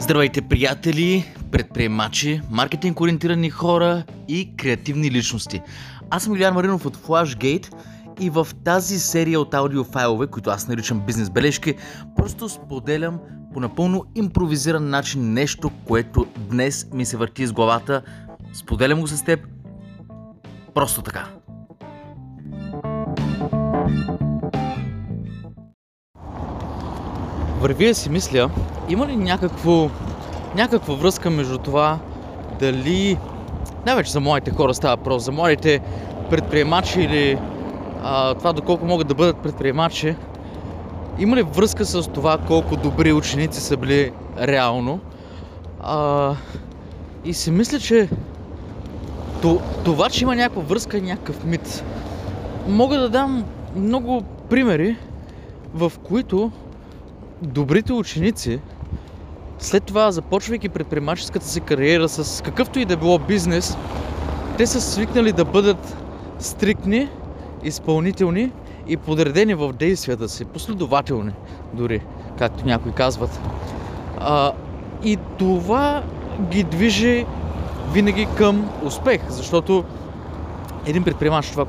Здравейте, приятели, предприемачи, маркетинг ориентирани хора и креативни личности. Аз съм Илиян Маринов от Flashgate и в тази серия от аудиофайлове, които аз наричам бизнес бележки, просто споделям по напълно импровизиран начин нещо, което днес ми се върти из главата. Споделям го с теб просто така. Вървя си мисля, има ли някаква връзка между това дали, най-вече за младите хора става въпрос, за младите предприемачи или това доколко могат да бъдат предприемачи, има ли връзка с това колко добри ученици са били реално? И си мисля, че това, че има някаква връзка, е някакъв мит. Мога да дам много примери, в които добрите ученици, след това започвайки предприемаческата си кариера с какъвто и да било бизнес, те са свикнали да бъдат стриктни, изпълнителни и подредени в действията си, последователни дори, както някои казват. И това ги движи винаги към успех, защото един предприемач, това,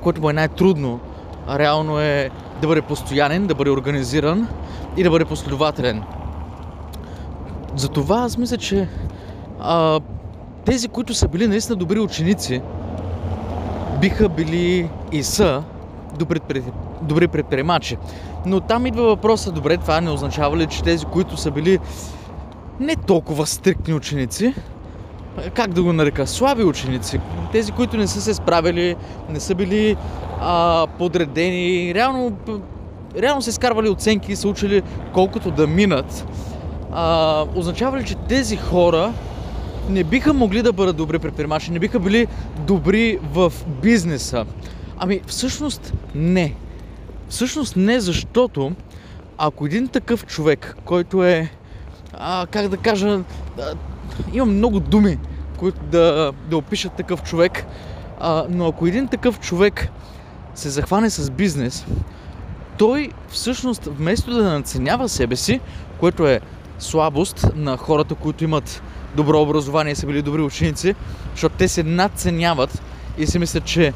което му е най-трудно, реално е да бъде постоянен, да бъде организиран и да бъде последователен. Затова аз мисля, че тези, които са били наистина добри ученици, биха били и са добри предприемачи. Но там идва въпроса, добре, това не означава ли, че тези, които са били не толкова стриктни ученици, как да го нарека, слаби ученици, тези, които не са се справили, не са били подредени, реално са изкарвали оценки и са учили колкото да минат, означава ли, че тези хора не биха могли да бъдат добри предприемачи, не биха били добри в бизнеса? Ами всъщност не. Всъщност не, защото ако един такъв човек, който е, как да кажа, имам много думи, които да опишат такъв човек, но ако един такъв човек се захване с бизнес, той всъщност вместо да надценява себе си, което е слабост на хората, които имат добро образование и са били добри ученици, защото те се надценяват и си мислят, че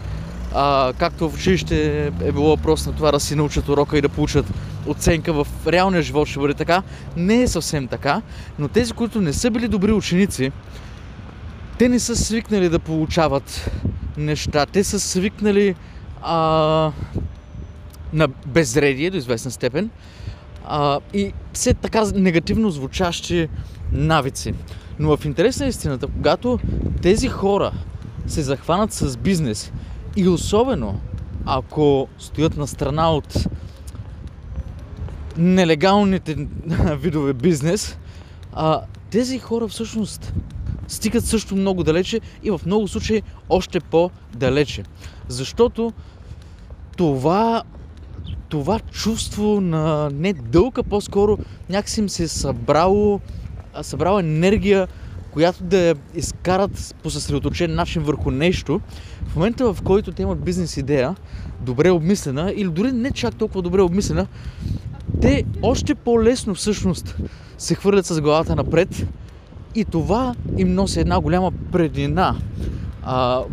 както в училище е било въпрос на това да си научат урока и да получат оценка, в реалния живот ще бъде така. Не е съвсем така, но тези, които не са били добри ученици, те не са свикнали да получават неща. Те са свикнали на безредие до известна степен и все така негативно звучащи навици. Но в интерес на истината, когато тези хора се захванат с бизнес и особено ако стоят на страна от нелегалните видове бизнес, тези хора всъщност стигат също много далече и в много случаи още по-далече. Защото това чувство на не дълг, по-скоро някакси им се е събрала енергия, която да я изкарат по съсредоточен начин върху нещо. В момента, в който те имат бизнес идея, добре обмислена или дори не чак толкова добре обмислена, те още по-лесно всъщност се хвърлят с главата напред и това им носи една голяма преднина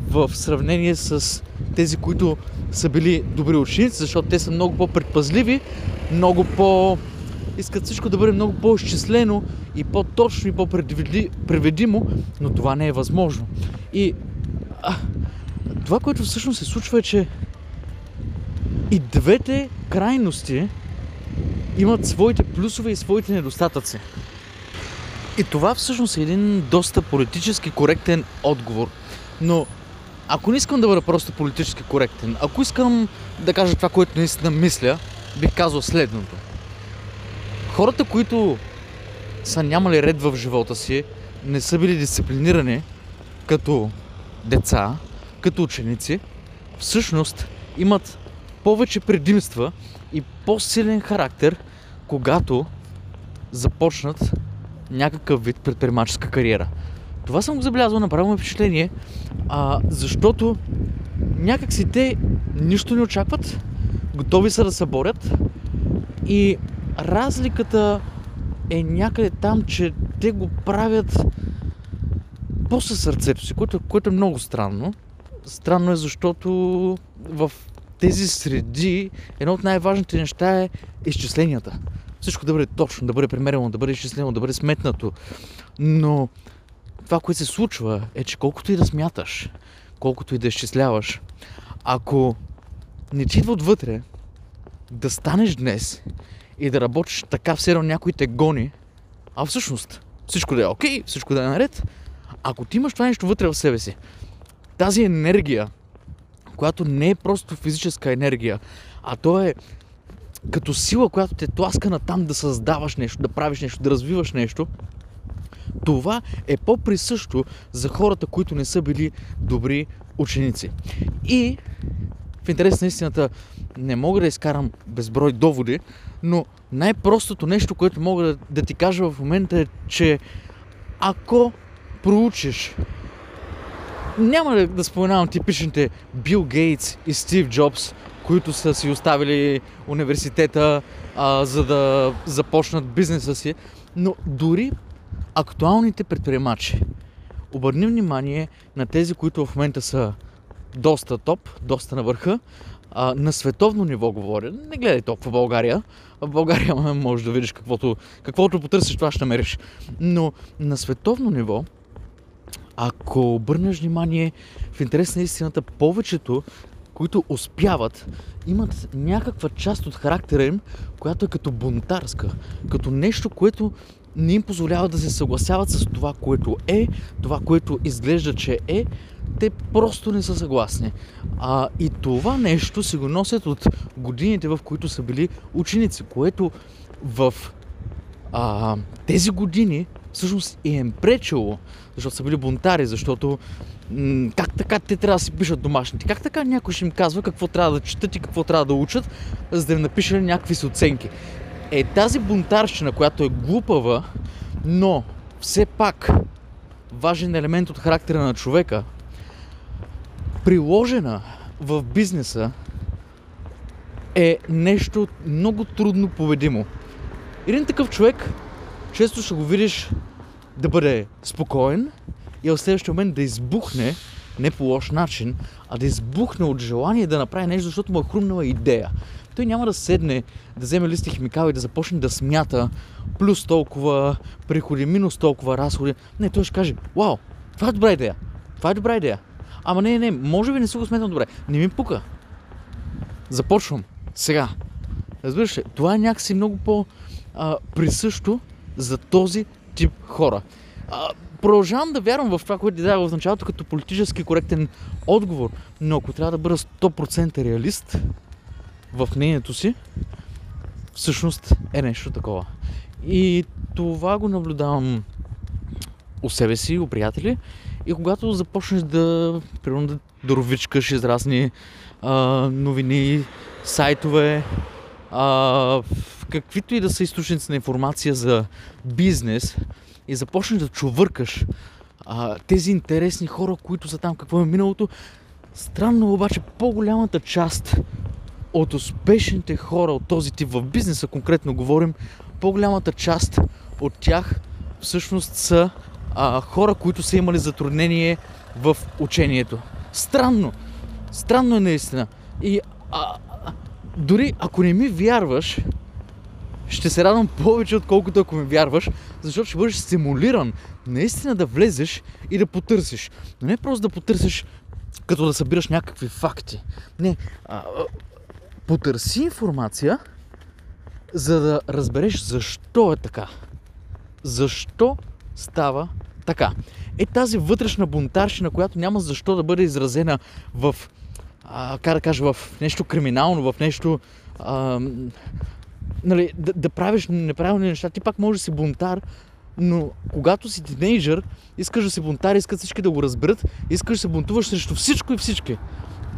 в сравнение с тези, които са били добри ученици, защото те са много по-предпазливи, много по... искат всичко да бъде много по-изчислено и по-точно и по-преведимо, но това не е възможно. И това, което всъщност се случва е, че и двете крайности имат своите плюсове и своите недостатъци. И това всъщност е един доста политически коректен отговор. Но ако не искам да бъда просто политически коректен, ако искам да кажа това, което наистина мисля, бих казал следното. Хората, които са нямали ред в живота си, не са били дисциплинирани като деца, като ученици, всъщност имат повече предимства и по-силен характер, когато започнат някакъв вид предприемаческа кариера. Това съм го забелязал, направо ми впечатление, защото някакси те нищо не очакват, готови са да се борят и разликата е някъде там, че те го правят по-със сърцето си, което е много странно. Странно е, защото в тези среди едно от най-важните неща е изчисленията. Всичко да бъде точно, да бъде примерено, да бъде изчислено, да бъде сметнато. Но това, което се случва, е, че колкото и да смяташ, колкото и да изчисляваш, ако не ти идва отвътре да станеш днес и да работиш така, все едно някой те гони, а всъщност всичко да е окей, всичко да е наред, ако ти имаш това нещо вътре в себе си, тази енергия, която не е просто физическа енергия, а то е като сила, която те тласка на там да създаваш нещо, да правиш нещо, да развиваш нещо, това е по-присъщо за хората, които не са били добри ученици. И в интерес на истината не мога да изкарам безброй доводи, но най-простото нещо, което мога да ти кажа в момента е, че ако проучиш, няма да споменавам типичните Бил Гейтс и Стив Джобс, които са си оставили университета, за да започнат бизнеса си, но дори актуалните предприемачи. Обърни внимание на тези, които в момента са доста топ, доста на върха, на световно ниво говоря. Не гледай толкова България. В България можеш да видиш каквото потърсиш, това ще намериш. Но на световно ниво, ако обърнеш внимание, в интерес на истината, повечето, които успяват, имат някаква част от характера им, която е като бунтарска, като нещо, което не им позволява да се съгласяват с това, което е, това, което изглежда, че е. Те просто не са съгласни. И това нещо си го носят от годините, в които са били ученици, което в тези години всъщност е им пречело, защото са били бунтари, защото как така те трябва да си пишат домашните, как така някой ще им казва какво трябва да четат и какво трябва да учат, за да им напишат някакви си оценки. Е тази бунтарщина, която е глупава, но все пак важен елемент от характера на човека, приложена в бизнеса, е нещо много трудно победимо. Един такъв човек често ще го видиш да бъде спокоен и в следващия момент да избухне, не по лош начин, а да избухне от желание да направи нещо, защото му е хрумнала идея. Той няма да седне, да вземе лист и химикал и да започне да смята плюс толкова приходи, минус толкова разходи. Не, той ще каже, вау, това е добра идея, това е добра идея. Ама не, може би не си го сметнал добре. Не ми пука. Започвам. Сега. Разбираш ли, това е някакси много по-присъщо за този тип хора. Продължавам да вярвам в това, което ти дадох в началото като политически коректен отговор, но ако трябва да бъда 100% реалист в мнението си, всъщност е нещо такова. И това го наблюдавам у себе си, у приятели, и когато започнеш да, примерно, да дровичкаш из разни новини, сайтове, каквито и да са източници на информация за бизнес, и започнеш да чувъркаш тези интересни хора, които са там, какво е миналото. Странно обаче, по-голямата част от успешните хора от този тип в бизнеса, конкретно говорим, по-голямата част от тях всъщност са хора, които са имали затруднение в учението. Странно е наистина. И дори ако не ми вярваш, ще се радвам повече, отколкото ако ми вярваш, защото ще бъдеш стимулиран наистина да влезеш и да потърсиш. Но не просто да потърсиш, като да събираш някакви факти. Не, потърси информация, за да разбереш защо е така. Защо става така. Е тази вътрешна бунтарщина, която няма защо да бъде изразена в, как да кажа, в нещо криминално, в нещо... Нали, да правиш неправилни неща, ти пак можеш да си бунтар, но когато си тинейджър, искаш да си бунтар, искат всички да го разберат, искаш да се бунтуваш срещу всичко и всички.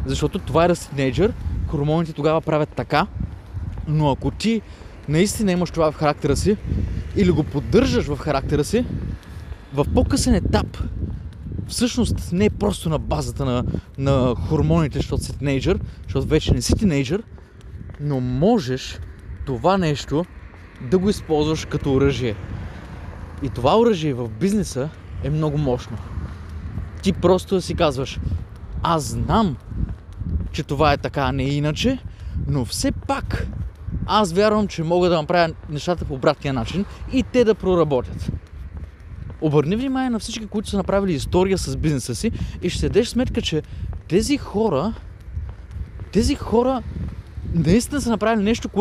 Защото това е да си тинейджър, хормоните тогава правят така, но ако ти наистина имаш това в характера си или го поддържаш в характера си, в по-късен етап, всъщност не е просто на базата на хормоните, защото си тинейджър, защото вече не си тинейджър, но можеш това нещо да го използваш като оръжие. И това оръжие в бизнеса е много мощно. Ти просто да си казваш: аз знам, че това е така, а не иначе, но все пак аз вярвам, че мога да направя нещата по обратния начин и те да проработят. Обърни внимание на всички, които са направили история с бизнеса си, и ще се дадеш сметка, че тези хора наистина са направили нещо, в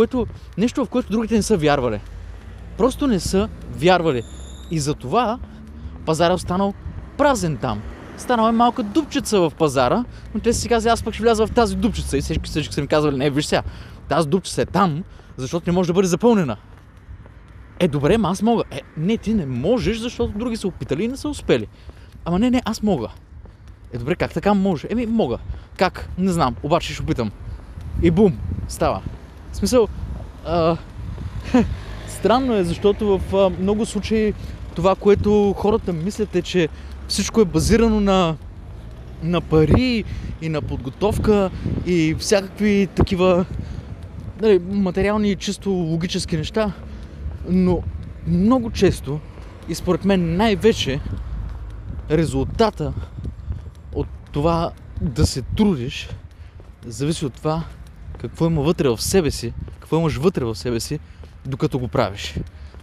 което другите не са вярвали. Просто не са вярвали. И затова пазарът станал празен там. Станала е малка дупчица в пазара, но те си казали: аз пък ще вляза в тази дупчица. И всички са ми казвали: не, виж сега, тази дупчица е там, защото не може да бъде запълнена. Е, добре, ма аз мога. Е, не, ти не можеш, защото други са опитали и не са успели. Ама не, аз мога. Е, добре, как така може? Еми, мога. Как? Не знам, обаче ще опитам. И бум, става. В смисъл, странно е, защото в много случаи това, което хората мислят, е, че всичко е базирано на пари и на подготовка и всякакви такива материални и чисто логически неща. Но много често, и според мен най-вече, резултата от това да се трудиш зависи от това какво има вътре в себе си, какво имаш вътре в себе си, докато го правиш.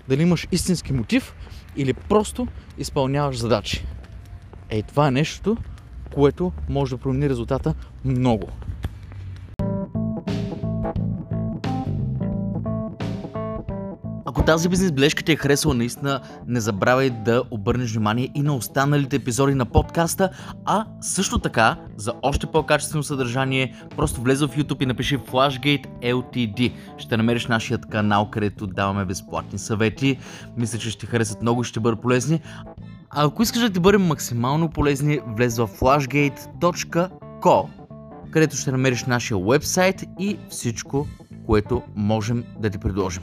Дали имаш истински мотив или просто изпълняваш задачи. Ей, това е нещото, което може да промени резултата много. Ако тази бизнес бележка ти е харесала, наистина не забравяй да обърнеш внимание и на останалите епизоди на подкаста, а също така за още по-качествено съдържание просто влез в YouTube и напиши Flashgate Ltd. Ще намериш нашия канал, където даваме безплатни съвети. Мисля, че ще ти харесат много и ще бъдат полезни. А ако искаш да ти бъдем максимално полезни, влез в flashgate.co, където ще намериш нашия уебсайт и всичко, което можем да ти предложим.